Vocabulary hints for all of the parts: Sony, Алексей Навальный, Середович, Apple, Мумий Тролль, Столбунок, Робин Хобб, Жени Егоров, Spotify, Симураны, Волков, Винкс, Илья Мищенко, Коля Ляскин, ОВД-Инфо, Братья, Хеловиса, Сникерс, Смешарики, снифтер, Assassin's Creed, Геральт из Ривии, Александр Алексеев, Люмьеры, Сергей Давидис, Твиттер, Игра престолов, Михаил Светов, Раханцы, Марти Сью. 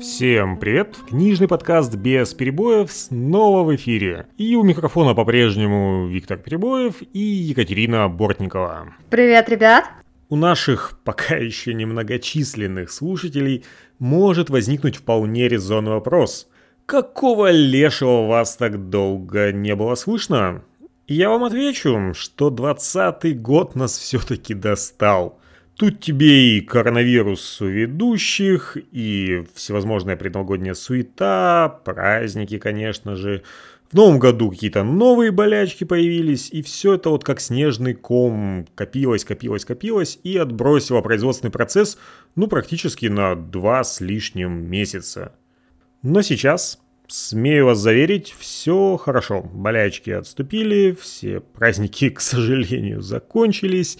Всем привет! Книжный подкаст без перебоев снова в эфире. И у микрофона по-прежнему Виктор Перебоев и Екатерина Бортникова. Привет, ребят! У наших пока еще немногочисленных слушателей может возникнуть вполне резонный вопрос. Какого лешего вас так долго не было слышно? И я вам отвечу, что 20-й год нас все-таки достал. Тут тебе и коронавирус у ведущих, и всевозможная предновогодняя суета, праздники, конечно же. В новом году какие-то новые болячки появились, и все это вот как снежный ком копилось и отбросило производственный процесс, практически на 2 с лишним месяца. Но сейчас, смею вас заверить, все хорошо. Болячки отступили, все праздники, к сожалению, закончились.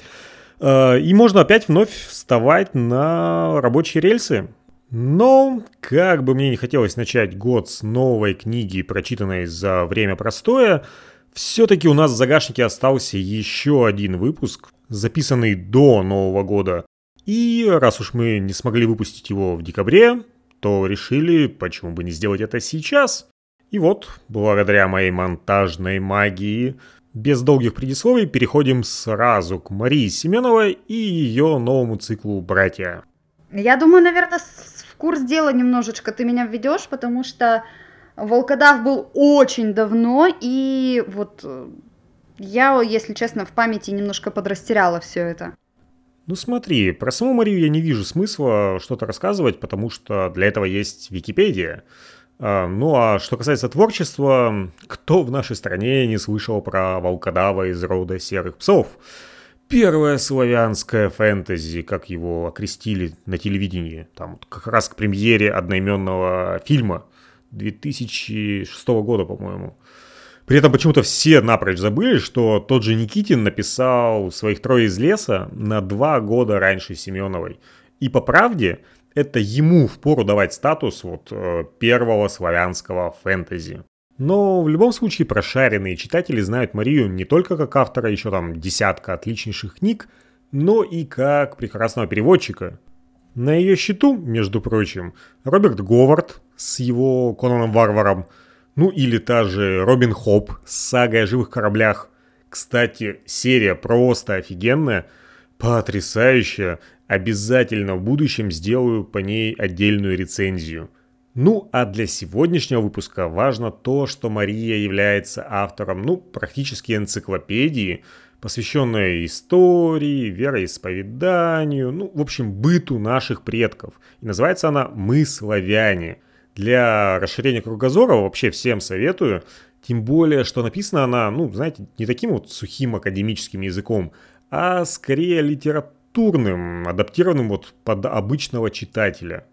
И можно опять вновь вставать на рабочие рельсы. Но, как бы мне не хотелось начать год с новой книги, прочитанной за время простоя, все-таки у нас в загашнике остался еще один выпуск, записанный до Нового года. И раз уж мы не смогли выпустить его в декабре, то решили, почему бы не сделать это сейчас. И вот, благодаря моей монтажной магии, без долгих предисловий переходим сразу к Марии Семёновой и ее новому циклу «Братья». Я думаю, наверное, в курс дела немножечко ты меня введешь, потому что «Волкодав» был очень давно, и вот я, если честно, в памяти немножко подрастеряла все это. Смотри, про саму Марию я не вижу смысла что-то рассказывать, потому что для этого есть Википедия. А что касается творчества, кто в нашей стране не слышал про Волкодава из рода «Серых псов»? Первое славянское фэнтези, как его окрестили на телевидении, как раз к премьере одноименного фильма 2006 года, по-моему. При этом почему-то все напрочь забыли, что тот же Никитин написал своих «Трое из леса» на 2 года раньше Семёновой. И по правде, это ему впору давать статус первого славянского фэнтези. Но в любом случае прошаренные читатели знают Марию не только как автора еще десятка отличнейших книг, но и как прекрасного переводчика. На ее счету, между прочим, Роберт Говард с его Конаном Варваром, или та же Робин Хобб с сагой о живых кораблях. Кстати, серия просто офигенная, потрясающая. Обязательно в будущем сделаю по ней отдельную рецензию. А для сегодняшнего выпуска важно то, что Мария является автором, практически энциклопедии, посвященной истории, вероисповеданию, быту наших предков. И называется она «Мы славяне». Для расширения кругозора вообще всем советую, тем более, что написана она, не таким сухим академическим языком, а скорее литературным, адаптированным под обычного читателя.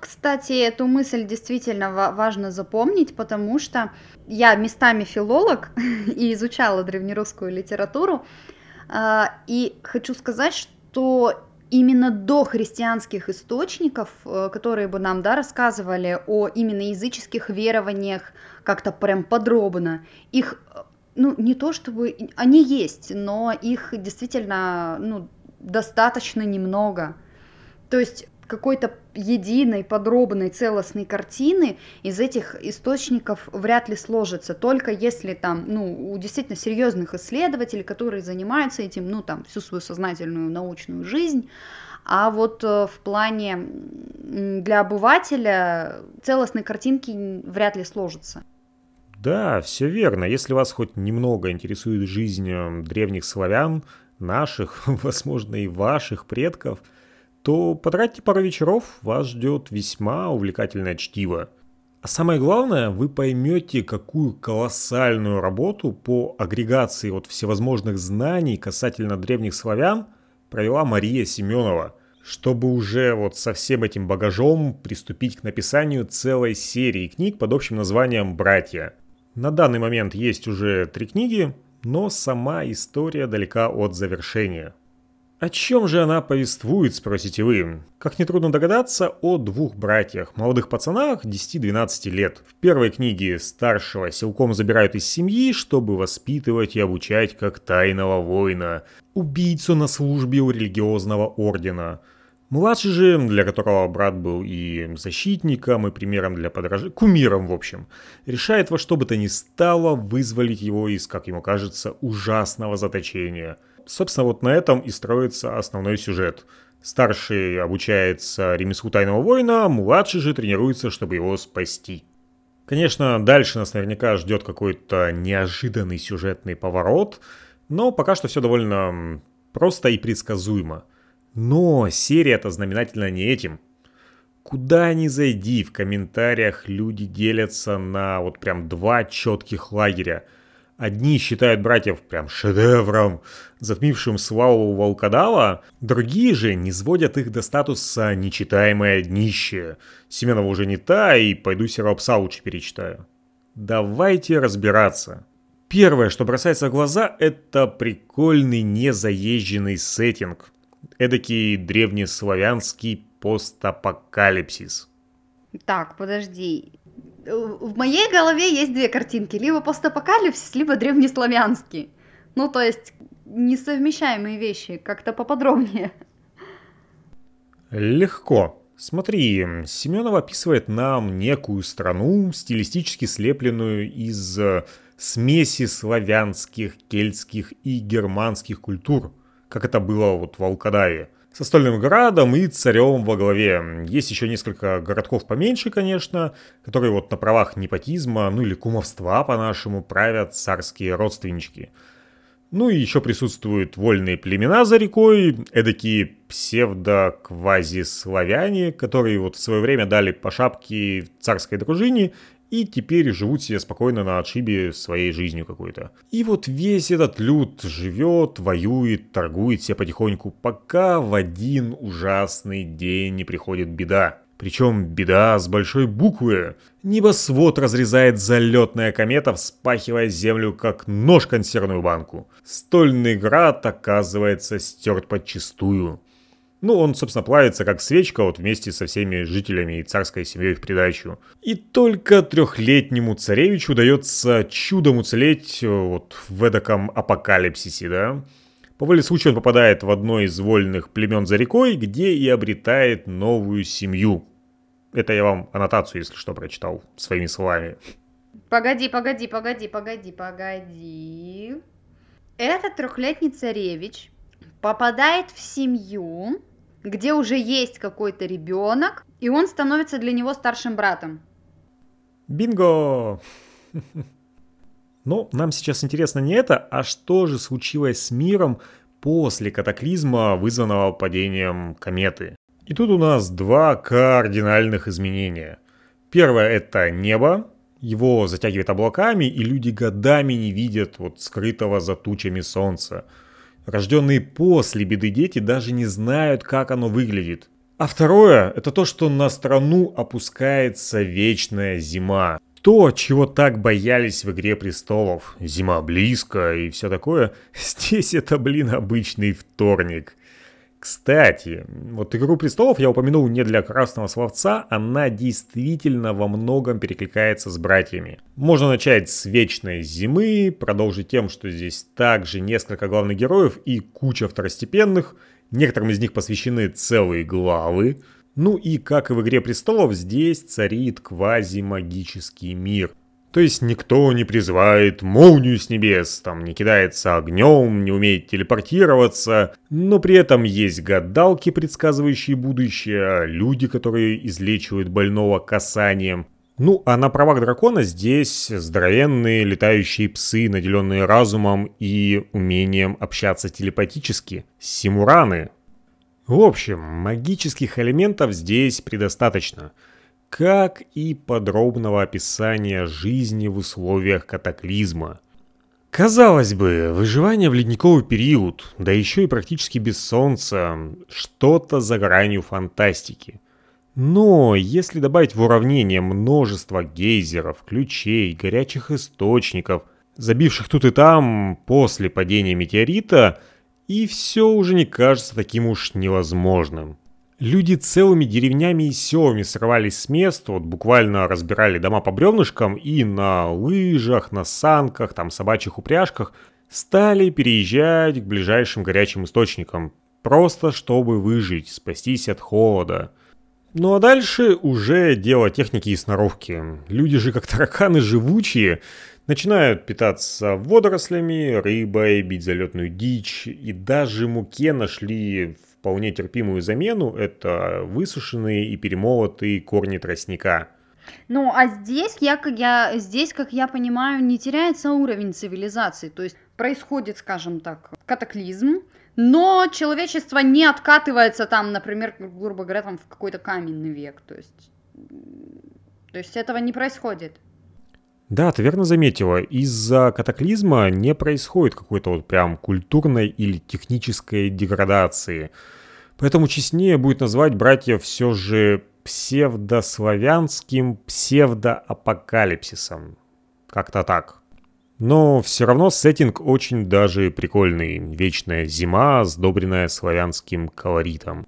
Кстати, эту мысль действительно важно запомнить, потому что я местами филолог и изучала древнерусскую литературу, и хочу сказать, что именно до христианских источников, которые бы нам рассказывали о именно языческих верованиях как-то прям подробно, их, не то чтобы, они есть, но их действительно, достаточно немного. То есть какой-то единой, подробной, целостной картины из этих источников вряд ли сложится, только если у действительно серьезных исследователей, которые занимаются этим, всю свою сознательную научную жизнь. А в плане для обывателя целостной картинки вряд ли сложится. Да, все верно. Если вас хоть немного интересует жизнь древних славян, наших, возможно, и ваших предков, то потратьте пару вечеров, вас ждет весьма увлекательное чтиво. А самое главное, вы поймете, какую колоссальную работу по агрегации всевозможных знаний касательно древних славян провела Мария Семёнова, чтобы уже со всем этим багажом приступить к написанию целой серии книг под общим названием «Братья». На данный момент есть уже 3 книги, но сама история далека от завершения. О чем же она повествует, спросите вы? Как нетрудно догадаться, о двух братьях, молодых пацанах 10-12 лет. В первой книге старшего силком забирают из семьи, чтобы воспитывать и обучать как тайного воина, убийцу на службе у религиозного ордена. Младший же, для которого брат был и защитником, и примером для подражания, кумиром в общем, решает во что бы то ни стало вызволить его из, как ему кажется, ужасного заточения. Собственно, вот на этом и строится основной сюжет. Старший обучается ремеслу тайного воина, младший же тренируется, чтобы его спасти. Конечно, дальше нас наверняка ждет какой-то неожиданный сюжетный поворот, но пока что все довольно просто и предсказуемо. Но серия-то знаменательна не этим. Куда ни зайди, в комментариях люди делятся на вот прям два четких лагеря. Одни считают братьев прям шедевром, затмившим славу Волкодава, другие же низводят их до статуса «нечитаемое днище». Семёнова уже не та, и пойду «Серого пса» лучше перечитаю. Давайте разбираться. Первое, что бросается в глаза, это прикольный незаезженный сеттинг. Эдакий древнеславянский постапокалипсис. Так, подожди. В моей голове есть две картинки. Либо постапокалипсис, либо древнеславянский. Ну, то есть, несовмещаемые вещи. Как-то поподробнее. Легко. Смотри, Семёнова описывает нам некую страну, стилистически слепленную из смеси славянских, кельтских и германских культур. Как это было вот в Волкодаве, со стольным градом и царем во главе. Есть еще несколько городков поменьше, конечно, которые вот на правах непотизма, ну или кумовства по-нашему, правят царские родственнички. Ну и еще присутствуют вольные племена за рекой, эдакие псевдо-квази-славяне, которые вот в свое время дали по шапке царской дружине и теперь живут себе спокойно на отшибе своей жизнью какой-то. И вот весь этот люд живет, воюет, торгует себе потихоньку, пока в один ужасный день не приходит беда. Причем беда с большой буквы. Небосвод разрезает залетная комета, вспахивая землю как нож консервную банку. Стольный град оказывается стерт подчистую. Ну, он, собственно, плавится как свечка вот вместе со всеми жителями и царской семьей в придачу. И только трехлетнему царевичу удается чудом уцелеть вот в эдаком апокалипсисе, да. По воле случая он попадает в одно из вольных племен за рекой, где и обретает новую семью. Это я вам аннотацию, если что, прочитал своими словами. Погоди. Этот трехлетний царевич попадает в семью, где уже есть какой-то ребенок, и он становится для него старшим братом. Бинго! Но нам сейчас интересно не это, а что же случилось с миром после катаклизма, вызванного падением кометы. И тут у нас два кардинальных изменения. Первое – это небо. Его затягивает облаками, и люди годами не видят вот скрытого за тучами солнца. Рожденные после беды дети даже не знают, как оно выглядит. А второе – это то, что на страну опускается вечная зима. То, чего так боялись в «Игре престолов». Зима близко и все такое. Здесь это, обычный вторник. Кстати, вот «Игру престолов» я упомянул не для красного словца, она действительно во многом перекликается с «Братьями». Можно начать с вечной зимы, продолжить тем, что здесь также несколько главных героев и куча второстепенных, некоторым из них посвящены целые главы. Ну и, как и в «Игре престолов», здесь царит квазимагический мир. То есть никто не призывает молнию с небес, там не кидается огнем, не умеет телепортироваться, но при этом есть гадалки, предсказывающие будущее, люди, которые излечивают больного касанием. Ну а на правах дракона здесь здоровенные летающие псы, наделенные разумом и умением общаться телепатически, симураны. В общем, магических элементов здесь предостаточно. Как и подробного описания жизни в условиях катаклизма. Казалось бы, выживание в ледниковый период, да еще и практически без солнца, что-то за гранью фантастики. Но если добавить в уравнение множество гейзеров, ключей, горячих источников, забивших тут и там после падения метеорита, и все уже не кажется таким уж невозможным. Люди целыми деревнями и селами срывались с мест, вот буквально разбирали дома по бревнышкам и на лыжах, на санках, там собачьих упряжках стали переезжать к ближайшим горячим источникам, просто чтобы выжить, спастись от холода. Ну а дальше уже дело техники и сноровки. Люди же как тараканы живучие, начинают питаться водорослями, рыбой, бить залетную дичь, и даже муке нашли вполне терпимую замену – это высушенные и перемолотые корни тростника. Ну, а здесь, как я понимаю, не теряется уровень цивилизации. То есть происходит, скажем так, катаклизм, но человечество не откатывается там, например, грубо говоря, там в какой-то каменный век. То есть этого не происходит. Да, ты верно заметила, из-за катаклизма не происходит какой-то вот прям культурной или технической деградации. Поэтому честнее будет назвать братьев все же псевдославянским псевдоапокалипсисом. Как-то так. Но все равно сеттинг очень даже прикольный. Вечная зима, сдобренная славянским колоритом.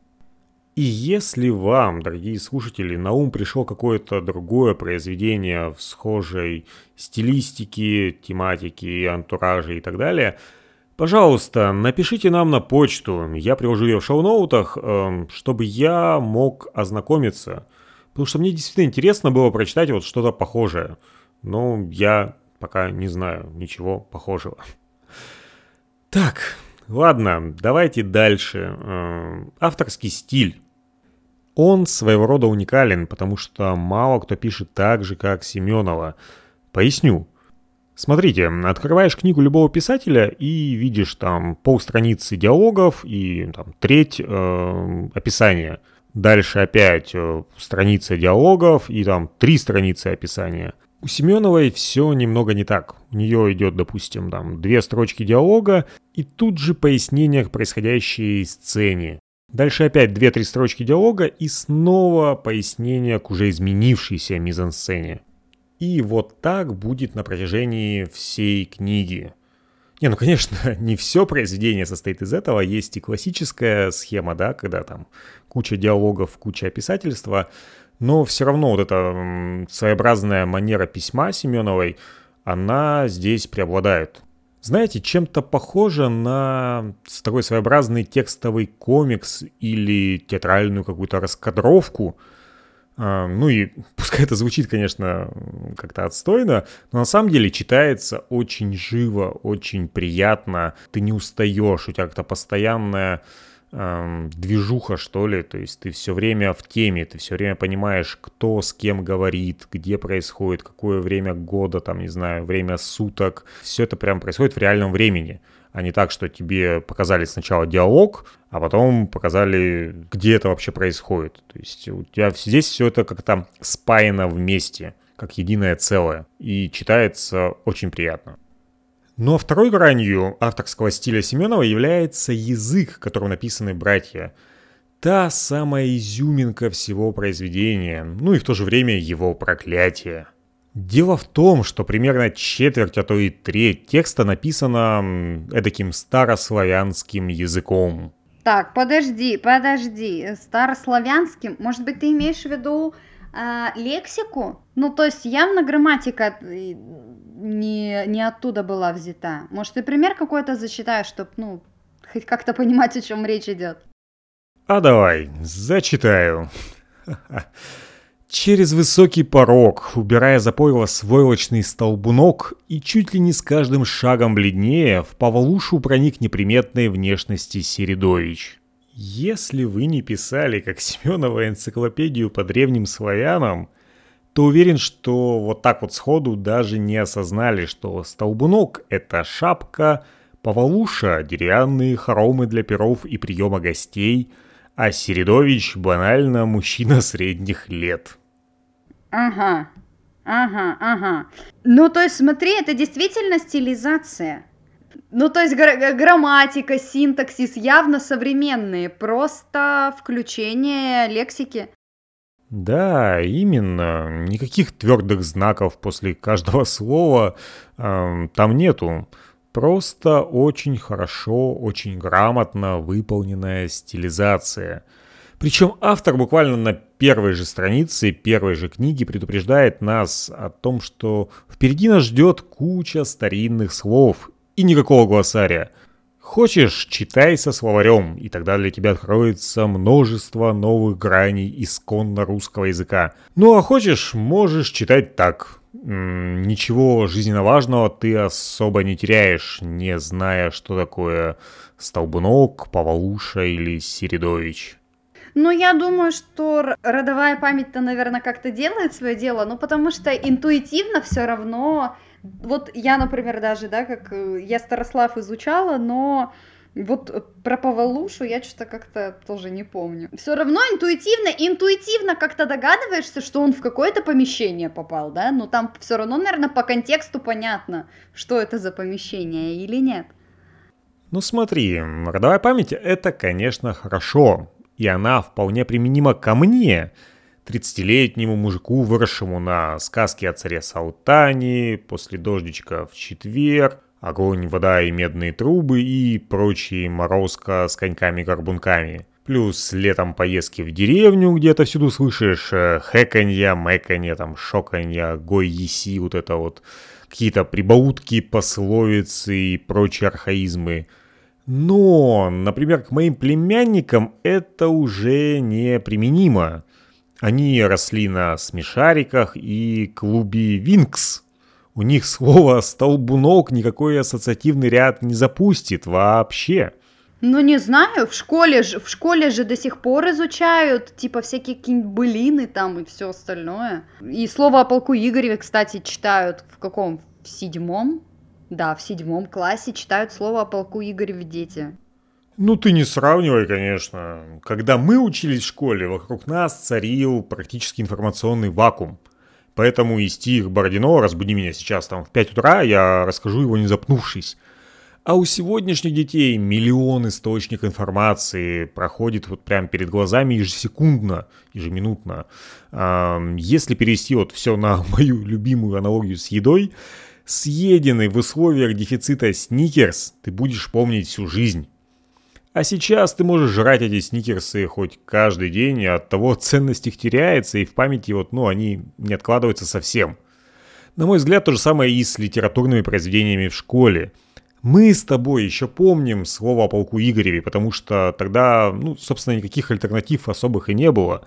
И если вам, дорогие слушатели, на ум пришло какое-то другое произведение в схожей стилистике, тематике, антураже и так далее, пожалуйста, напишите нам на почту, я приложу ее в шоу-ноутах, чтобы я мог ознакомиться. Потому что мне действительно интересно было прочитать вот что-то похожее. Но я пока не знаю ничего похожего. Так, ладно, давайте дальше. Авторский стиль. Он своего рода уникален, потому что мало кто пишет так же, как Семёнова. Поясню. Смотрите, открываешь книгу любого писателя и видишь там полстраницы диалогов и там, треть описания. Дальше опять страница диалогов и там 3 страницы описания. У Семёновой все немного не так. У нее идет, допустим, там 2 строчки диалога и тут же пояснение к происходящей сцене. Дальше опять 2-3 строчки диалога и снова пояснение к уже изменившейся мизансцене. И вот так будет на протяжении всей книги. Не, ну конечно, не все произведение состоит из этого. Есть и классическая схема, да, когда там куча диалогов, куча описательства. Но все равно вот эта своеобразная манера письма Семёновой, она здесь преобладает. Знаете, чем-то похоже на такой своеобразный текстовый комикс или театральную какую-то раскадровку. Ну и пускай это звучит, конечно, как-то отстойно, но на самом деле читается очень живо, очень приятно. Ты не устаешь, у тебя как-то постоянная движуха, что ли. То есть ты все время в теме, ты все время понимаешь, кто с кем говорит, где происходит, какое время года, там, не знаю, время суток. Все это прям происходит в реальном времени, а не так, что тебе показали сначала диалог, а потом показали, где это вообще происходит. То есть у тебя здесь все это как-то спаяно вместе, как единое целое, и читается очень приятно. Ну а второй гранью авторского стиля Семёнова является язык, которым написаны «Братья». Та самая изюминка всего произведения, ну и в то же время его проклятие. Дело в том, что примерно четверть, а то и треть текста написано эдаким старославянским языком. Так, подожди, старославянским? Может быть, ты имеешь в виду лексику? Ну, то есть явно грамматика не оттуда была взята. Может, ты пример какой-то зачитаешь, чтобы, ну, хоть как-то понимать, о чем речь идет? А давай, зачитаю. Через высокий порог, убирая за пояс войлочный столбунок, и чуть ли не с каждым шагом бледнее, в Павлушу проник неприметной внешности Середович. Если вы не писали, как Семёнова, энциклопедию по древним славянам, то уверен, что вот так вот сходу даже не осознали, что столбунок – это шапка, Павлуша – деревянные хоромы для перов и приема гостей, а Середович банально мужчина средних лет. Ага. Ну, то есть, смотри, это действительно стилизация. Ну, то есть, грамматика, синтаксис явно современные, просто включение лексики. Да, именно. Никаких твердых знаков после каждого слова там нету. Просто очень хорошо, очень грамотно выполненная стилизация. Причем автор буквально на первой же странице, первой же книги предупреждает нас о том, что впереди нас ждет куча старинных слов и никакого глоссария. Хочешь, читай со словарем, и тогда для тебя откроется множество новых граней исконно русского языка. Ну а хочешь, можешь читать так. Ничего жизненно важного ты особо не теряешь, не зная, что такое Столбунок, Повалуша или Середович. Ну, я думаю, что родовая память-то, наверное, как-то делает свое дело, ну, потому что интуитивно все равно... Вот я, например, даже, да, как я Старослав изучала, но вот про Повалушу я что-то как-то тоже не помню. Все равно интуитивно как-то догадываешься, что он в какое-то помещение попал, да? Но там все равно, наверное, по контексту понятно, что это за помещение или нет. Ну смотри, родовая память — это, конечно, хорошо, и она вполне применима ко мне, 30-летнему мужику, выросшему на сказке о царе Салтане, «После дождичка в четверг», «Огонь, вода и медные трубы» и прочие морозко с коньками-горбунками. Плюс летом поездки в деревню, где то всюду слышишь хэканья, мэканья, там шоканья, гой-еси, вот это вот какие-то прибаутки, пословицы и прочие архаизмы. Но, например, к моим племянникам это уже не применимо. Они росли на смешариках и клубе «Винкс». У них слово «столбунок» никакой ассоциативный ряд не запустит вообще. Ну, не знаю, в школе же до сих пор изучают, типа, всякие какие-нибудь былины там и все остальное. И слово о полку Игореве, кстати, читают в каком? В седьмом? Да, в седьмом классе читают слово о полку Игореве дети. Ну, ты не сравнивай, конечно. Когда мы учились в школе, вокруг нас царил практически информационный вакуум. Поэтому и стих Бородино «Разбуди меня сейчас там в 5 утра», я расскажу его не запнувшись. А у сегодняшних детей миллион источников информации проходит вот прямо перед глазами ежесекундно, ежеминутно. Если перевести вот все на мою любимую аналогию с едой, съеденный в условиях дефицита сникерс ты будешь помнить всю жизнь. А сейчас ты можешь жрать эти сникерсы хоть каждый день, и оттого ценность их теряется, и в памяти вот, они не откладываются совсем. На мой взгляд, то же самое и с литературными произведениями в школе. Мы с тобой еще помним слово о полку Игореве, потому что тогда, собственно, никаких альтернатив особых и не было.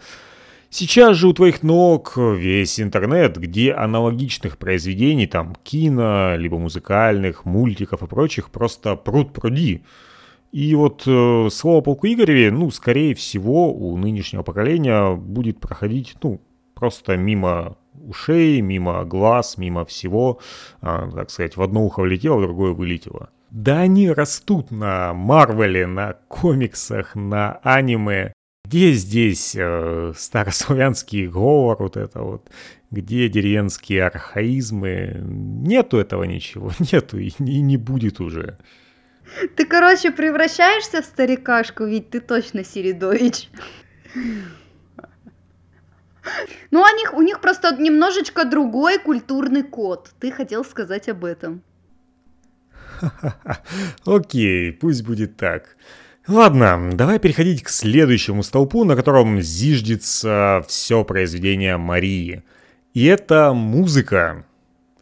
Сейчас же у твоих ног весь интернет, где аналогичных произведений, там, кино, либо музыкальных, мультиков и прочих, просто пруд-пруди. И вот слово о полку Игореве, скорее всего, у нынешнего поколения будет проходить, просто мимо ушей, мимо глаз, мимо всего, так сказать, в одно ухо влетело, в другое вылетело. Да они растут на Марвеле, на комиксах, на аниме. Где здесь старославянский говор, вот это вот, где деревенские архаизмы? Нету этого ничего, нету и не будет уже. Ты, короче, превращаешься в старикашку, ведь ты точно Середович. Ну, у них просто немножечко другой культурный код. Ты хотел сказать об этом. Окей, пусть будет так. Ладно, давай переходить к следующему столпу, на котором зиждется все произведение Марии. И это музыка.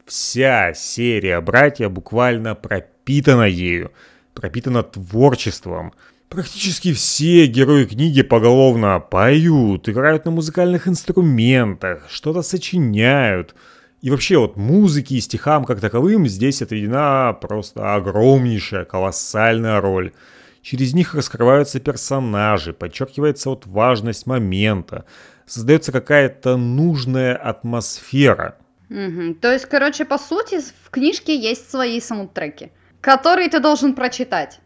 Вся серия «Братья» буквально пропитана ею. Пропитана творчеством. Практически все герои книги поголовно поют, играют на музыкальных инструментах, что-то сочиняют. И вообще вот музыке и стихам как таковым здесь отведена просто огромнейшая, колоссальная роль. Через них раскрываются персонажи, подчеркивается вот важность момента, создается какая-то нужная атмосфера. Угу. То есть, короче, по сути, в книжке есть свои саундтреки, который ты должен прочитать.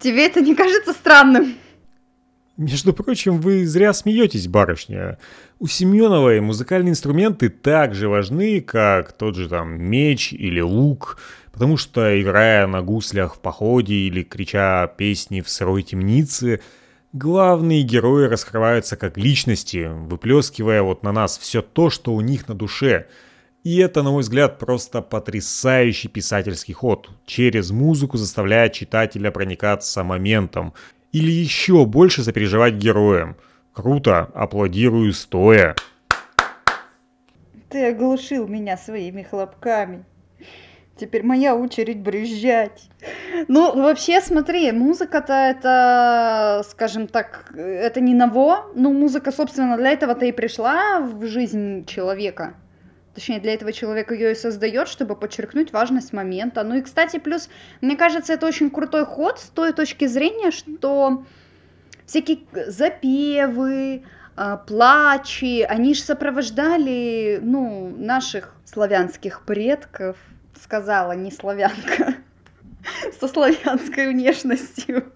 Тебе это не кажется странным? Между прочим, вы зря смеетесь, барышня. У Семёновой музыкальные инструменты так же важны, как тот же там меч или лук, потому что, играя на гуслях в походе или крича песни в сырой темнице, главные герои раскрываются как личности, выплескивая вот на нас все то, что у них на душе. И это, на мой взгляд, просто потрясающий писательский ход. Через музыку заставляя читателя проникаться моментом. Или еще больше сопереживать героям. Круто, аплодирую стоя. Ты оглушил меня своими хлопками. Теперь моя очередь брюзжать. Ну, вообще, смотри, музыка-то это, скажем так, это не ново. Но музыка, собственно, для этого-то и пришла в жизнь человека. Точнее, для этого человек ее и создает, чтобы подчеркнуть важность момента. Ну и, кстати, плюс, мне кажется, это очень крутой ход с той точки зрения, что всякие запевы, плачи, они же сопровождали, ну, наших славянских предков. Сказала не славянка, со славянской внешностью.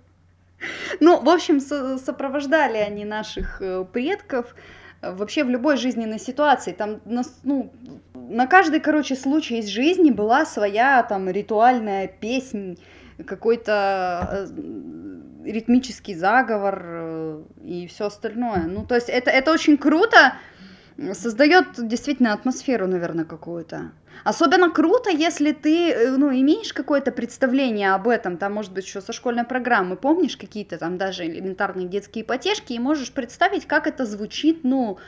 Ну, в общем, сопровождали они наших предков вообще в любой жизненной ситуации. Там, ну, на каждый, короче, случай из жизни была своя там ритуальная песня, какой-то ритмический заговор и все остальное. Ну, то есть это очень круто. Создает действительно атмосферу, наверное, какую-то. Особенно круто, если ты, ну, имеешь какое-то представление об этом, там, может быть, еще со школьной программы, помнишь какие-то там даже элементарные детские потешки, и можешь представить, как это звучит, ну,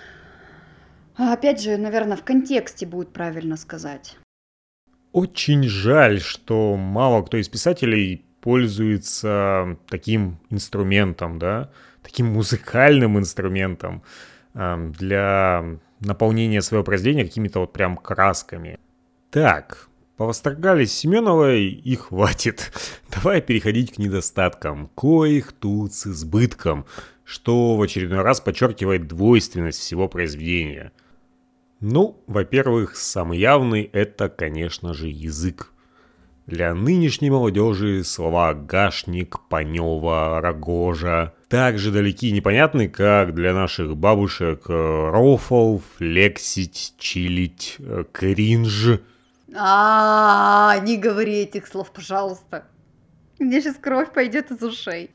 опять же, наверное, в контексте будет правильно сказать. Очень жаль, что мало кто из писателей пользуется таким инструментом, да, таким музыкальным инструментом для наполнения своего произведения какими-то вот прям красками. Так, повосторгались Семеновой и хватит. Давай переходить к недостаткам, коих тут с избытком, что в очередной раз подчеркивает двойственность всего произведения. Ну, во-первых, самый явный это, конечно же, язык. Для нынешней молодежи слова «гашник», «панёва», «рогожа» так же далеки и непонятны, как для наших бабушек «рофл», «флексить», «чилить», «кринж». Не говори этих слов, пожалуйста. Мне сейчас кровь пойдет из ушей.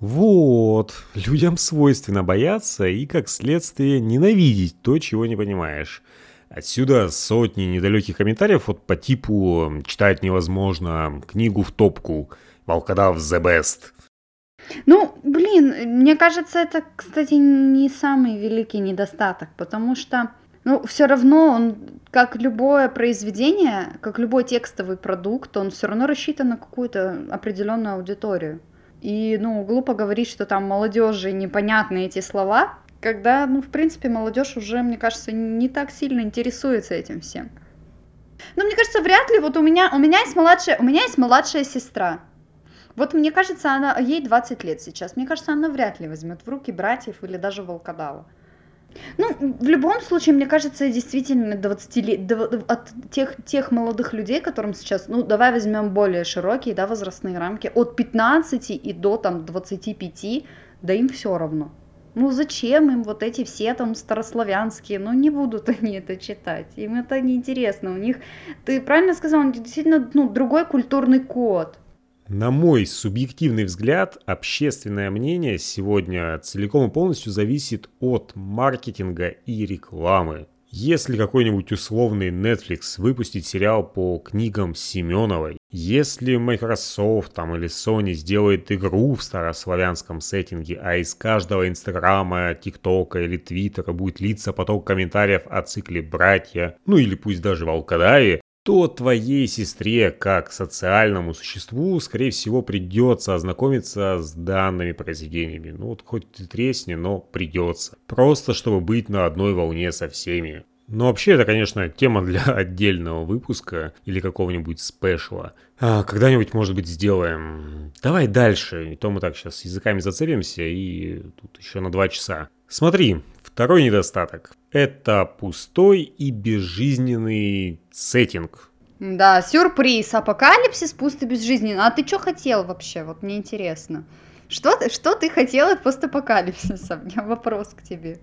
Вот, людям свойственно бояться и, как следствие, ненавидеть то, чего не понимаешь. Отсюда сотни недалеких комментариев вот по типу «читать невозможно», «книгу в топку», «Волкодав the best». Ну, блин, мне кажется, это, кстати, не самый великий недостаток, потому что, ну, все равно он, как любое произведение, как любой текстовый продукт, он все равно рассчитан на какую-то определенную аудиторию. И, ну, глупо говорить, что там молодежи непонятны эти слова, когда, ну, в принципе, молодежь уже, мне кажется, не так сильно интересуется этим всем. Ну, мне кажется, вряд ли, вот у меня есть младшая сестра. Вот, мне кажется, она, ей 20 лет сейчас, мне кажется, она вряд ли возьмет в руки «Братьев» или даже «Волкодава». Ну, в любом случае, мне кажется, действительно, от тех молодых людей, которым сейчас, ну, давай возьмем более широкие, да, возрастные рамки, от 15 и до, там, 25, да им все равно. Ну, зачем им вот эти все там старославянские? Ну, не будут они это читать, им это неинтересно, у них, ты правильно сказал, действительно, ну, другой культурный код. На мой субъективный взгляд, общественное мнение сегодня целиком и полностью зависит от маркетинга и рекламы. Если какой-нибудь условный Netflix выпустит сериал по книгам Семеновой, если Microsoft там, или Sony сделает игру в старославянском сеттинге, а из каждого Инстаграма, ТикТока или Твиттера будет литься поток комментариев о цикле «Братья», ну или пусть даже «Волкодаве», то твоей сестре, как социальному существу, скорее всего, придется ознакомиться с данными произведениями. Ну вот хоть ты тресни, но придется. Просто чтобы быть на одной волне со всеми. Но вообще это, конечно, тема для отдельного выпуска или какого-нибудь спешла. Когда-нибудь, может быть, сделаем. Давай дальше, и то мы так сейчас языками зацепимся, и тут еще на 2 часа. Смотри, второй недостаток. Это пустой и безжизненный сеттинг. Да, сюрприз. Апокалипсис пуст и безжизненный. А ты что хотел вообще? Вот мне интересно. Что ты хотел от постапокалипсиса? У меня вопрос к тебе.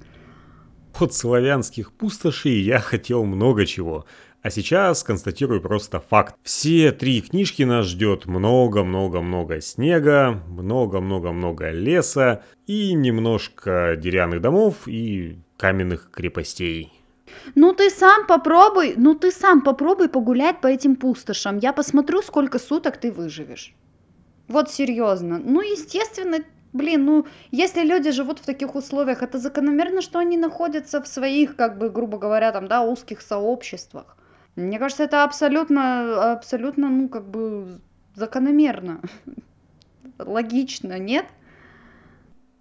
От славянских пустошей я хотел много чего. А сейчас констатирую просто факт. Все 3 книжки нас ждет много-много-много снега, много-много-много леса и немножко деревянных домов и каменных крепостей. Ну ты сам попробуй погулять по этим пустошам. Я посмотрю, сколько суток ты выживешь. Вот серьезно. Ну, естественно, если люди живут в таких условиях, это закономерно, что они находятся в своих, грубо говоря, узких сообществах. Мне кажется, это абсолютно, закономерно. Логично, нет?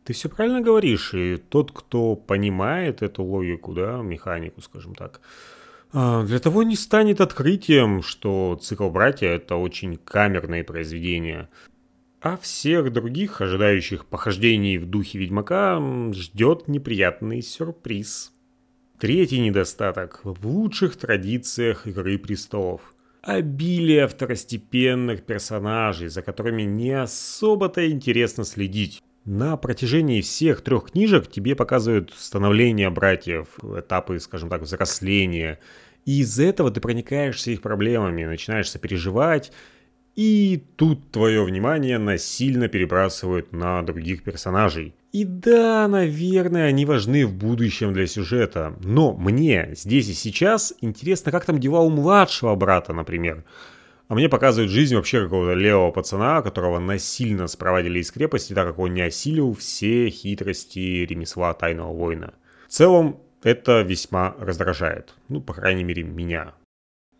Ты все правильно говоришь, и тот, кто понимает эту логику, механику, скажем так, для того не станет открытием, что цикл «Братья» — это очень камерное произведение. А всех других, ожидающих похождений в духе «Ведьмака», ждет неприятный сюрприз. Третий недостаток в лучших традициях «Игры престолов». Обилие второстепенных персонажей, за которыми не особо-то интересно следить. На протяжении всех трех книжек тебе показывают становление братьев, этапы, скажем так, взросления. И из-за этого ты проникаешься их проблемами, начинаешь сопереживать. И тут твое внимание насильно перебрасывают на других персонажей. И да, наверное, они важны в будущем для сюжета. Но мне здесь и сейчас интересно, как там дела у младшего брата, например. А мне показывают жизнь вообще какого-то левого пацана, которого насильно спровадили из крепости, так как он не осилил все хитрости ремесла тайного воина. В целом, это весьма раздражает. По крайней мере, меня.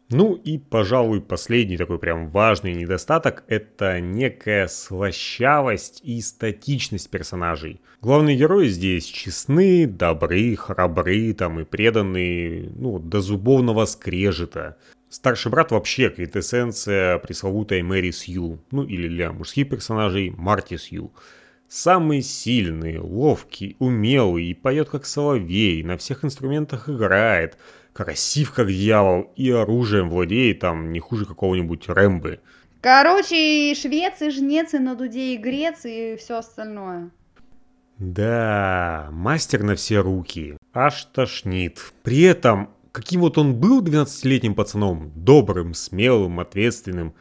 Ну и, пожалуй, последний такой прям важный недостаток – это некая слащавость и статичность персонажей. Главные герои здесь честны, добры, храбры и преданные до зубовного скрежета. Старший брат вообще квинтэссенция пресловутой Мэри Сью, или для мужских персонажей Марти Сью. Самый сильный, ловкий, умелый и поет как соловей, на всех инструментах играет, красив как дьявол и оружием владеет не хуже какого-нибудь Рэмбо. Короче, и швец, и жнец, и на дуде, и грец, и все остальное. Да, мастер на все руки, аж тошнит. При этом... Каким он был 12-летним пацаном, добрым, смелым, ответственным,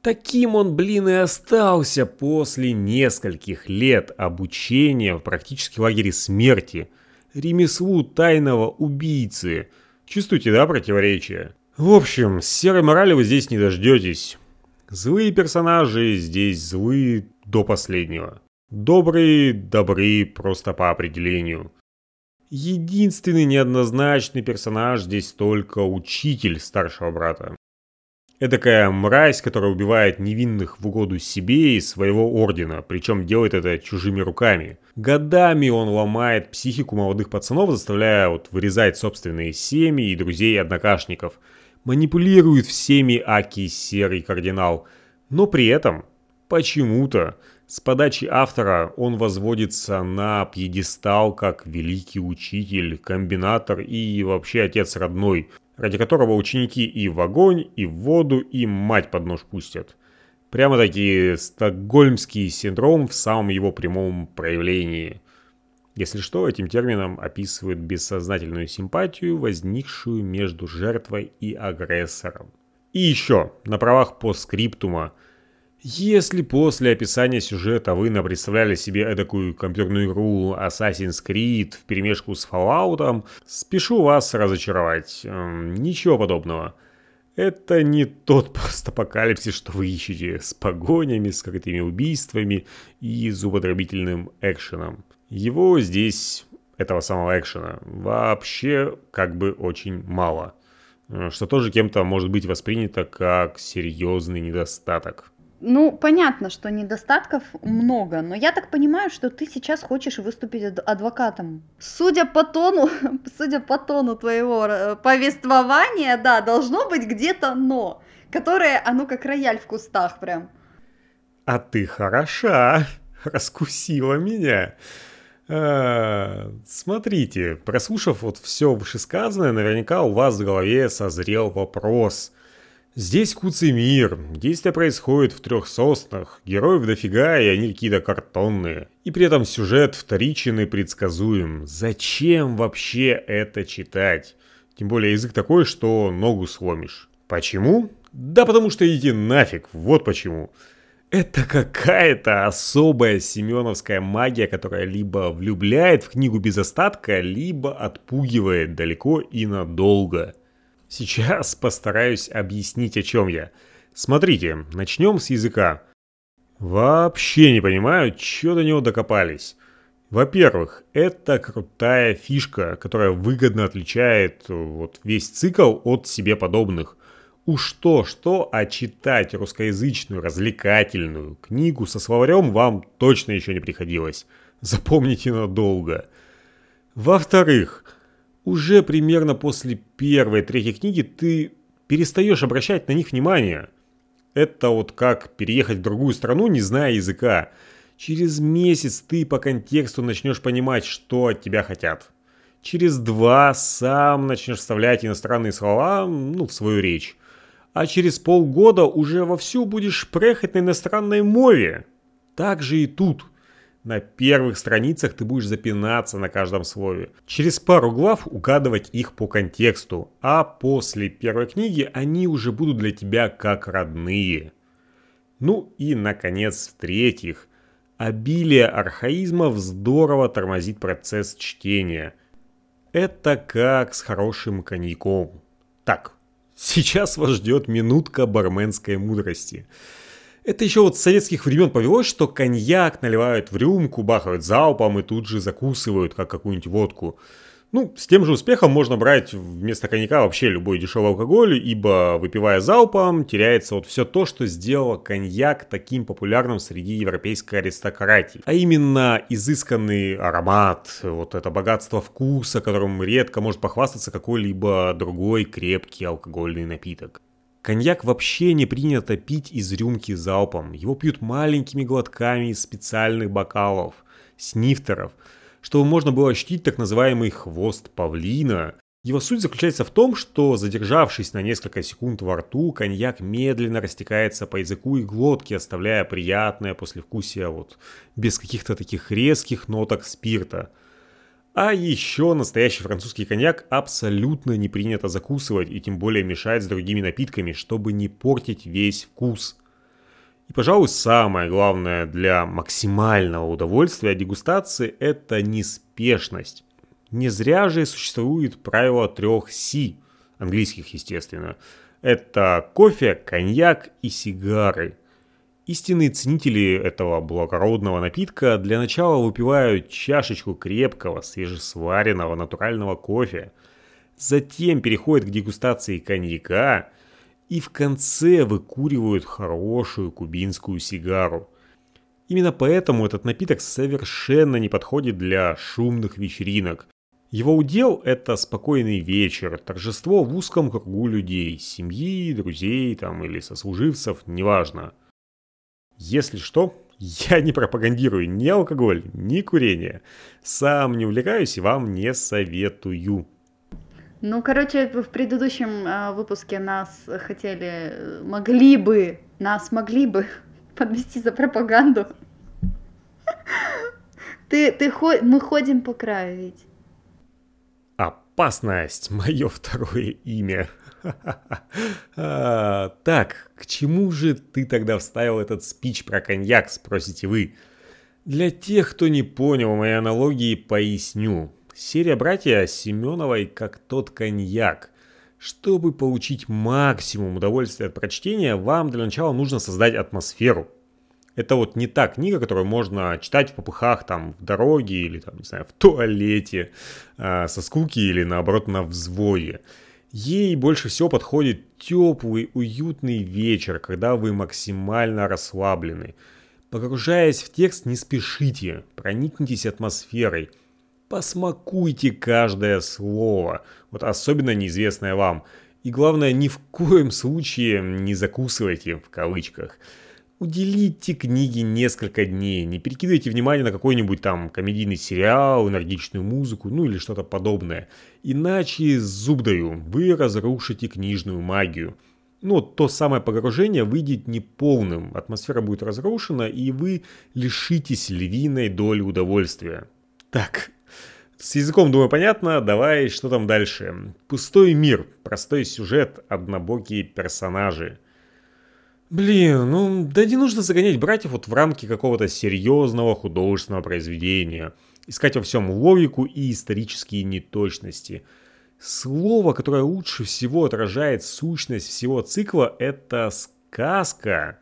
таким он, и остался после нескольких лет обучения в практически лагере смерти, ремеслу тайного убийцы. Чувствуете, противоречие? В общем, серой морали вы здесь не дождетесь. Злые персонажи здесь злые до последнего. Добрые добры просто по определению. Единственный неоднозначный персонаж здесь только учитель старшего брата. Эдакая мразь, которая убивает невинных в угоду себе и своего ордена, причем делает это чужими руками. Годами он ломает психику молодых пацанов, заставляя вырезать собственные семьи и друзей-однокашников. Манипулирует всеми аки серый кардинал. Но при этом, почему-то, с подачи автора он возводится на пьедестал как великий учитель, комбинатор и вообще отец родной, ради которого ученики и в огонь, и в воду, и мать под нож пустят. Прямо-таки стокгольмский синдром в самом его прямом проявлении. Если что, этим термином описывают бессознательную симпатию, возникшую между жертвой и агрессором. И еще, на правах постскриптума. Если после описания сюжета вы напредставляли себе эдакую компьютерную игру Assassin's Creed вперемешку с Fallout, спешу вас разочаровать. Ничего подобного. Это не тот постапокалипсис, что вы ищете, с погонями, скрытыми убийствами и зубодробительным экшеном. Его здесь, этого самого экшена, вообще очень мало. Что тоже кем-то может быть воспринято как серьезный недостаток. Понятно, что недостатков много, но я так понимаю, что ты сейчас хочешь выступить адвокатом. Судя по тону твоего повествования, должно быть где-то «но», которое, как рояль в кустах прям. А ты хороша, раскусила меня. Смотрите, прослушав все вышесказанное, наверняка у вас в голове созрел вопрос. Здесь Куцемир, действие происходит в 300 соснах, героев дофига, и они какие-то картонные. И при этом сюжет вторичен и предсказуем. Зачем вообще это читать? Тем более язык такой, что ногу сломишь. Почему? Да потому что иди нафиг, вот почему. Это какая-то особая семеновская магия, которая либо влюбляет в книгу без остатка, либо отпугивает далеко и надолго. Сейчас постараюсь объяснить, о чем я. Смотрите, начнем с языка. Вообще не понимаю, что до него докопались. Во-первых, это крутая фишка, которая выгодно отличает весь цикл от себе подобных. Уж то-что, а читать русскоязычную развлекательную книгу со словарем вам точно еще не приходилось. Запомните надолго. Во-вторых, уже примерно после первой-третьей книги ты перестаешь обращать на них внимание. Это как переехать в другую страну, не зная языка. Через месяц ты по контексту начнешь понимать, что от тебя хотят. Через 2 сам начнешь вставлять иностранные слова, в свою речь. А через полгода уже вовсю будешь прехать на иностранной мове. Так же и тут. На первых страницах ты будешь запинаться на каждом слове. Через пару глав угадывать их по контексту. А после первой книги они уже будут для тебя как родные. Ну и, наконец, в-третьих. Обилие архаизмов здорово тормозит процесс чтения. Это как с хорошим коньяком. Так, сейчас вас ждет минутка барменской мудрости. Это еще с советских времен повелось, что коньяк наливают в рюмку, бахают залпом и тут же закусывают, как какую-нибудь водку. С тем же успехом можно брать вместо коньяка вообще любой дешевый алкоголь, ибо, выпивая залпом, теряется все то, что сделало коньяк таким популярным среди европейской аристократии. А именно изысканный аромат, это богатство вкуса, которым редко может похвастаться какой-либо другой крепкий алкогольный напиток. Коньяк вообще не принято пить из рюмки залпом. Его пьют маленькими глотками из специальных бокалов, снифтеров, чтобы можно было ощутить так называемый хвост павлина. Его суть заключается в том, что, задержавшись на несколько секунд во рту, коньяк медленно растекается по языку и глотке, оставляя приятное послевкусие без каких-то таких резких ноток спирта. А еще настоящий французский коньяк абсолютно не принято закусывать и тем более мешать с другими напитками, чтобы не портить весь вкус. И, пожалуй, самое главное для максимального удовольствия дегустации – это неспешность. Не зря же существует правило 3 «Си», английских, естественно. Это кофе, коньяк и сигары. Истинные ценители этого благородного напитка для начала выпивают чашечку крепкого, свежесваренного, натурального кофе. Затем переходят к дегустации коньяка. И в конце выкуривают хорошую кубинскую сигару. Именно поэтому этот напиток совершенно не подходит для шумных вечеринок. Его удел – это спокойный вечер, торжество в узком кругу людей, семьи, друзей или сослуживцев, неважно. Если что, я не пропагандирую ни алкоголь, ни курение. Сам не увлекаюсь и вам не советую. В предыдущем выпуске нас могли бы подвести за пропаганду. Мы ходим по краю, ведь. Опасность, мое второе имя. Так, к чему же ты тогда вставил этот спич про коньяк, спросите вы? Для тех, кто не понял моей аналогии, поясню. Серия «Братья» Семёновой как тот коньяк. Чтобы получить максимум удовольствия от прочтения, вам для начала нужно создать атмосферу. Это не та книга, которую можно читать в попыхах, в дороге или, в туалете, со скуки или, наоборот, на взводе. Ей больше всего подходит теплый, уютный вечер, когда вы максимально расслаблены. Погружаясь в текст, не спешите, проникнитесь атмосферой. Посмакуйте каждое слово, особенно неизвестное вам. И главное, ни в коем случае не закусывайте, в кавычках. Уделите книге несколько дней, не перекидывайте внимание на какой-нибудь комедийный сериал, энергичную музыку, или что-то подобное. Иначе, зуб даю, вы разрушите книжную магию. То самое погружение выйдет неполным, атмосфера будет разрушена, и вы лишитесь львиной доли удовольствия. Так... С языком, думаю, понятно. Давай, что там дальше? Пустой мир, простой сюжет, однобокие персонажи. Блин, ну да не нужно загонять братьев вот в рамки какого-то серьезного художественного произведения. Искать во всем логику и исторические неточности. Слово, которое лучше всего отражает сущность всего цикла, это сказка.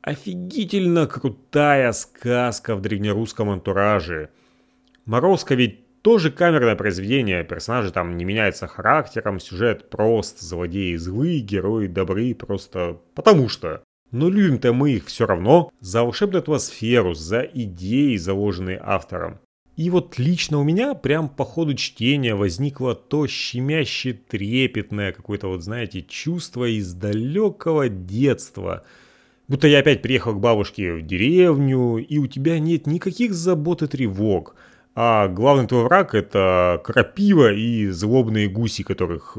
Офигительно крутая сказка в древнерусском антураже. Морозко ведь тоже камерное произведение, персонажи там не меняются характером, сюжет прост, злодеи злые, герои добры просто потому что. Но любим-то мы их все равно за волшебную атмосферу, за идеи, заложенные автором. И вот лично у меня прям по ходу чтения возникло то щемяще трепетное какое-то, вот знаете, чувство из далекого детства. Будто я опять приехал к бабушке в деревню, и у тебя нет никаких забот и тревог. А главный твой враг — это крапива и злобные гуси, которых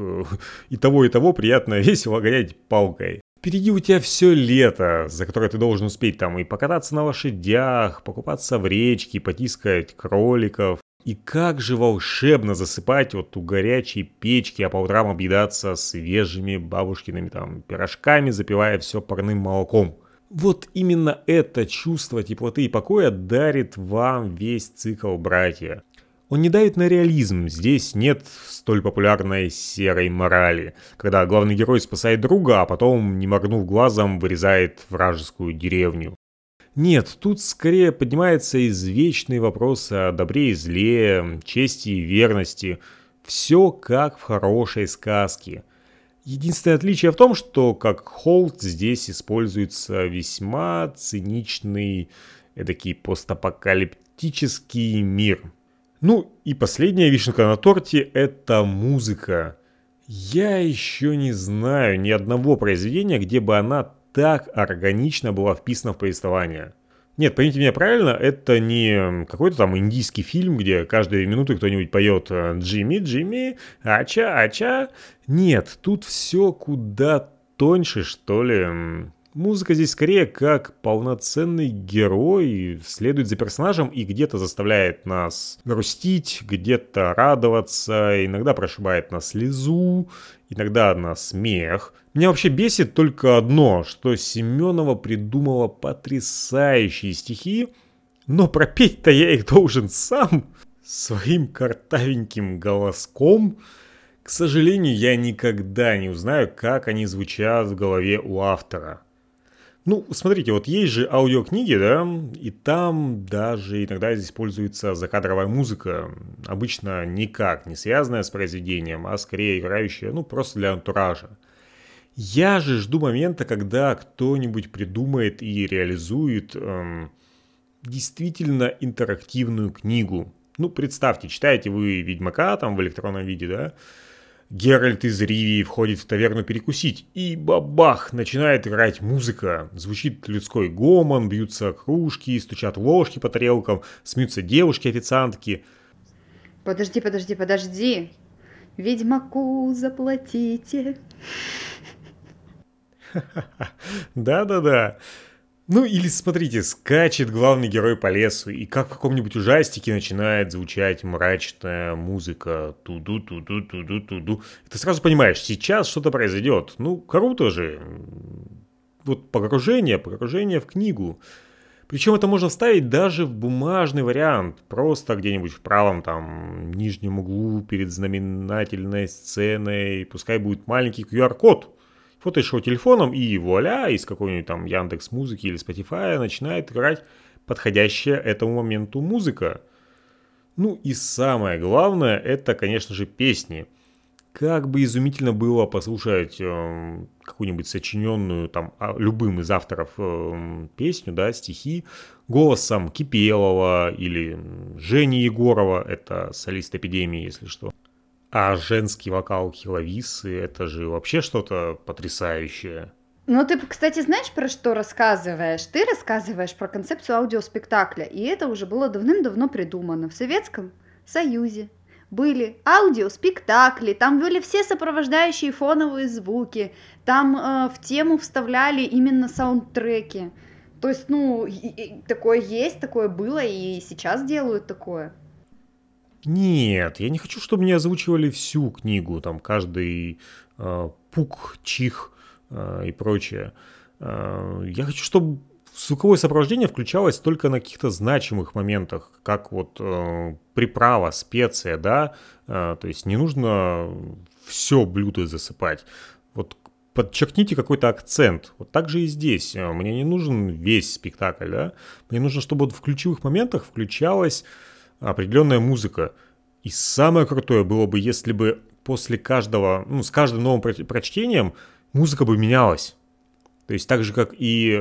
и того приятно весело гонять палкой. Впереди у тебя все лето, за которое ты должен успеть там и покататься на лошадях, покупаться в речке, потискать кроликов. И как же волшебно засыпать вот у горячей печки, а по утрам объедаться свежими бабушкиными там пирожками, запивая все парным молоком. Вот именно это чувство теплоты и покоя дарит вам весь цикл «Братья». Он не давит на реализм, здесь нет столь популярной серой морали, когда главный герой спасает друга, а потом, не моргнув глазом, вырезает вражескую деревню. Нет, тут скорее поднимается извечный вопрос о добре и зле, чести и верности. Все как в хорошей сказке. Единственное отличие в том, что как холд здесь используется весьма циничный, эдакий постапокалиптический мир. Ну и последняя вишенка на торте – это музыка. Я еще не знаю ни одного произведения, где бы она так органично была вписана в повествование. Нет, поймите меня правильно, это не какой-то там индийский фильм, где каждую минуту кто-нибудь поет «Джимми, Джимми, ача, ача». Нет, тут все куда тоньше, что ли. Музыка здесь скорее как полноценный герой, следует за персонажем и где-то заставляет нас грустить, где-то радоваться, иногда прошибает на слезу, иногда на смех. Меня вообще бесит только одно, что Семёнова придумала потрясающие стихи, но пропеть-то я их должен сам, своим картавеньким голоском. К сожалению, я никогда не узнаю, как они звучат в голове у автора. Ну, смотрите, вот есть же аудиокниги, да, и там даже иногда используется закадровая музыка, обычно никак не связанная с произведением, а скорее играющая, ну, просто для антуража. Я же жду момента, когда кто-нибудь придумает и реализует действительно интерактивную книгу. Ну, представьте, читаете вы «Ведьмака» там в электронном виде, да? Геральт из Ривии входит в таверну перекусить, и бабах, начинает играть музыка. Звучит людской гомон, бьются кружки, стучат ложки по тарелкам, смеются девушки-официантки. Подожди. Ведьмаку заплатите. Да-да-да. Ну или, смотрите, скачет главный герой по лесу, и как в каком-нибудь ужастике начинает звучать мрачная музыка. Туду-туду-туду-туду. Ты сразу понимаешь, сейчас что-то произойдет. Ну, круто же. Вот погружение в книгу. Причем это можно вставить даже в бумажный вариант. Просто где-нибудь в правом, там, нижнем углу перед знаменательной сценой. Пускай будет маленький QR-код. Фотоешь его телефоном, и вуаля, из какой-нибудь там Яндекс.Музыки или Spotify начинает играть подходящая этому моменту музыка. Ну и самое главное, это, конечно же, песни. Как бы изумительно было послушать какую-нибудь сочиненную там любым из авторов песню, да, стихи, голосом Кипелова или Жени Егорова, это солист «Эпидемии», если что. А женский вокал Хеловисы — это же вообще что-то потрясающее. Ну, ты, кстати, знаешь, про что рассказываешь? Ты рассказываешь про концепцию аудиоспектакля, и это уже было давным-давно придумано. В Советском Союзе были аудиоспектакли, там были все сопровождающие фоновые звуки, там в тему вставляли именно саундтреки. То есть, ну, такое есть, такое было, и сейчас делают такое. Нет, я не хочу, чтобы мне озвучивали всю книгу, там каждый пук, чих и прочее. Я хочу, чтобы звуковое сопровождение включалось только на каких-то значимых моментах, как вот приправа, специя, да, то есть не нужно все блюдо засыпать. Вот подчеркните какой-то акцент. Вот так же и здесь. Мне не нужен весь спектакль, да. Мне нужно, чтобы вот в ключевых моментах включалась определенная музыка. И самое крутое было бы, если бы после каждого, ну, с каждым новым прочтением музыка бы менялась. То есть так же, как и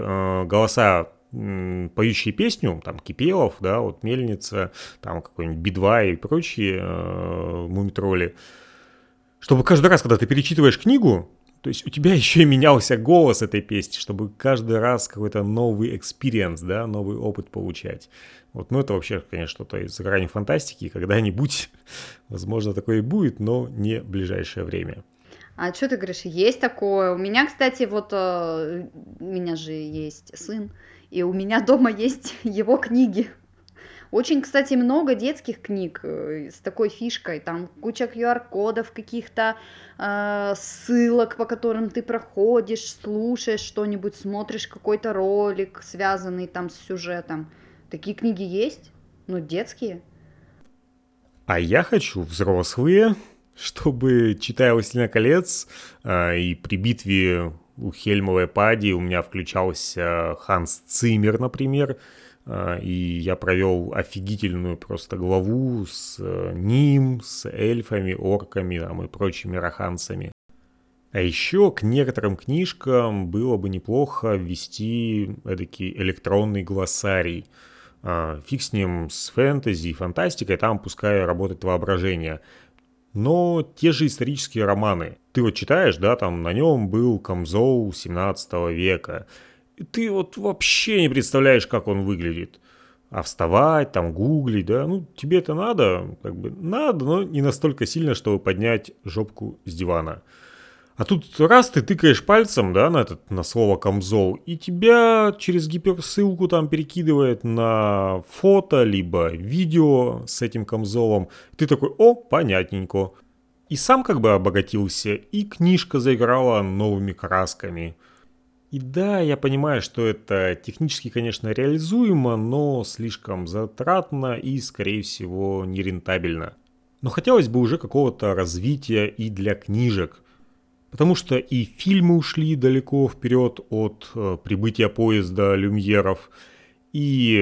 голоса, поющие песню, там, Кипелов, да, вот Мельница, там, какой-нибудь Би-2 и прочие Мумий Тролли. Чтобы каждый раз, когда ты перечитываешь книгу, то есть у тебя еще и менялся голос этой песни, чтобы каждый раз какой-то новый экспириенс, да, новый опыт получать. Вот, ну, это вообще, конечно, что-то из грани фантастики. Когда-нибудь, возможно, такое и будет, но не в ближайшее время. А что ты говоришь, есть такое? У меня, кстати, вот, у меня же есть сын, и у меня дома есть его книги. Очень, кстати, много детских книг с такой фишкой, там куча QR-кодов, каких-то ссылок, по которым ты проходишь, слушаешь что-нибудь, смотришь какой-то ролик, связанный там с сюжетом. Такие книги есть, но детские. А я хочу взрослые, чтобы, читая «Властелина колец», и при битве у Хельмовой пади у меня включался Ханс Циммер, например, и я провел офигительную просто главу с ним, с эльфами, орками там, и прочими раханцами. А еще к некоторым книжкам было бы неплохо ввести эдакий электронный глоссарий. Фиг с ним с фэнтези и фантастикой, там пускай работает воображение. Но те же исторические романы. Ты вот читаешь, да, там на нем был камзол 17 века. И ты вот вообще не представляешь, как он выглядит. А вставать, там гуглить, да, ну тебе это надо, как бы надо, но не настолько сильно, чтобы поднять жопку с дивана. А тут раз ты тыкаешь пальцем, да, на слово «камзол», и тебя через гиперссылку там перекидывает на фото, либо видео с этим камзолом. Ты такой: о, понятненько. И сам как бы обогатился, и книжка заиграла новыми красками. И да, я понимаю, что это технически, конечно, реализуемо, но слишком затратно и, скорее всего, нерентабельно. Но хотелось бы уже какого-то развития и для книжек. Потому что и фильмы ушли далеко вперед от прибытия поезда люмьеров, и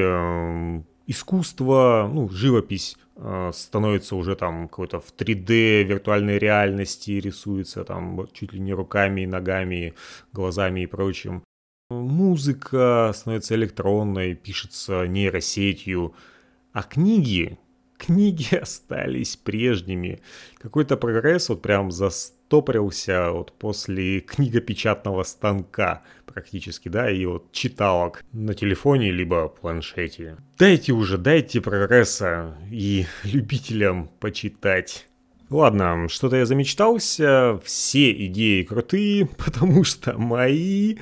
искусство, ну, живопись становится уже там какой-то в 3D, виртуальной реальности, рисуется там чуть ли не руками, ногами, глазами и прочим. Музыка становится электронной, пишется нейросетью, а книги остались прежними. Какой-то прогресс вот прям застопорился вот после книгопечатного станка практически, да, и вот читалок на телефоне либо планшете. Дайте прогресса и любителям почитать. Ладно, что-то я замечтался, все идеи крутые, потому что мои,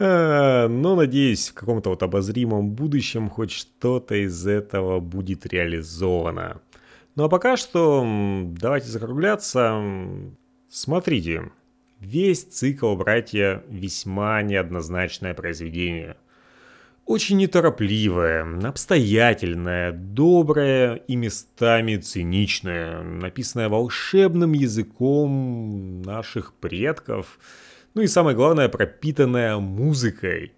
но надеюсь, в каком-то вот обозримом будущем хоть что-то из этого будет реализовано. Ну а пока что давайте закругляться. Смотрите, весь цикл «Братья» весьма неоднозначное произведение. Очень неторопливое, обстоятельное, доброе и местами циничное, написанное волшебным языком наших предков, ну и самое главное, пропитанное музыкой.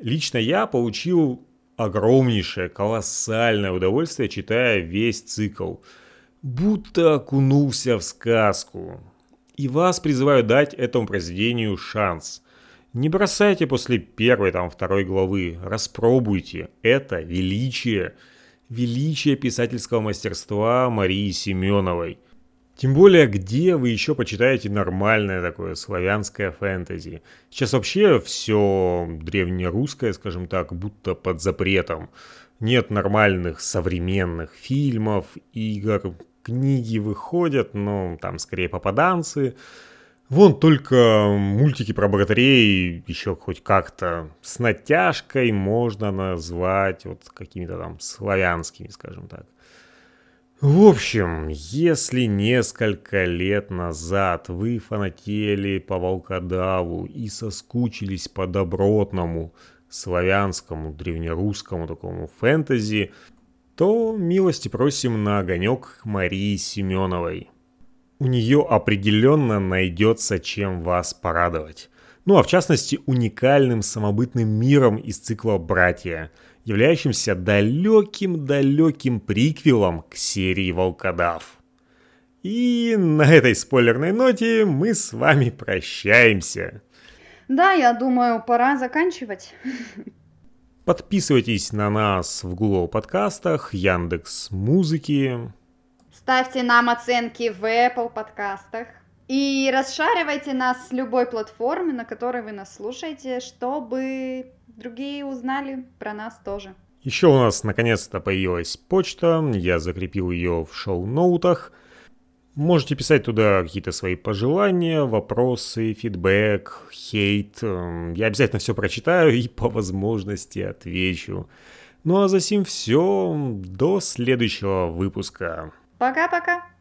Лично я получил огромнейшее, колоссальное удовольствие, читая весь цикл. Будто окунулся в сказку. И вас призываю дать этому произведению шанс. Не бросайте после первой, там, второй главы, распробуйте. Это величие писательского мастерства Марии Семёновой. Тем более, где вы еще почитаете нормальное такое славянское фэнтези? Сейчас вообще все древнерусское, скажем так, будто под запретом. Нет нормальных современных фильмов, игр, книги выходят, но там скорее попаданцы. Вон только мультики про богатырей еще хоть как-то с натяжкой можно назвать вот какими-то там славянскими, скажем так. В общем, если несколько лет назад вы фанатели по Волкодаву и соскучились по добротному славянскому, древнерусскому такому фэнтези, то милости просим на огонек к Марии Семёновой. У нее определенно найдется чем вас порадовать. Ну а в частности уникальным самобытным миром из цикла «Братья», являющимся далеким-далеким приквелом к серии «Волкодав». И на этой спойлерной ноте мы с вами прощаемся. Да, я думаю, пора заканчивать. Подписывайтесь на нас в Google подкастах, Яндекс.Музыке. Ставьте нам оценки в Apple подкастах. И расшаривайте нас с любой платформы, на которой вы нас слушаете, чтобы другие узнали про нас тоже. Еще у нас наконец-то появилась почта, я закрепил ее в шоу-ноутах. Можете писать туда какие-то свои пожелания, вопросы, фидбэк, хейт. Я обязательно все прочитаю и по возможности отвечу. Ну а за сим все. До следующего выпуска. Пока-пока.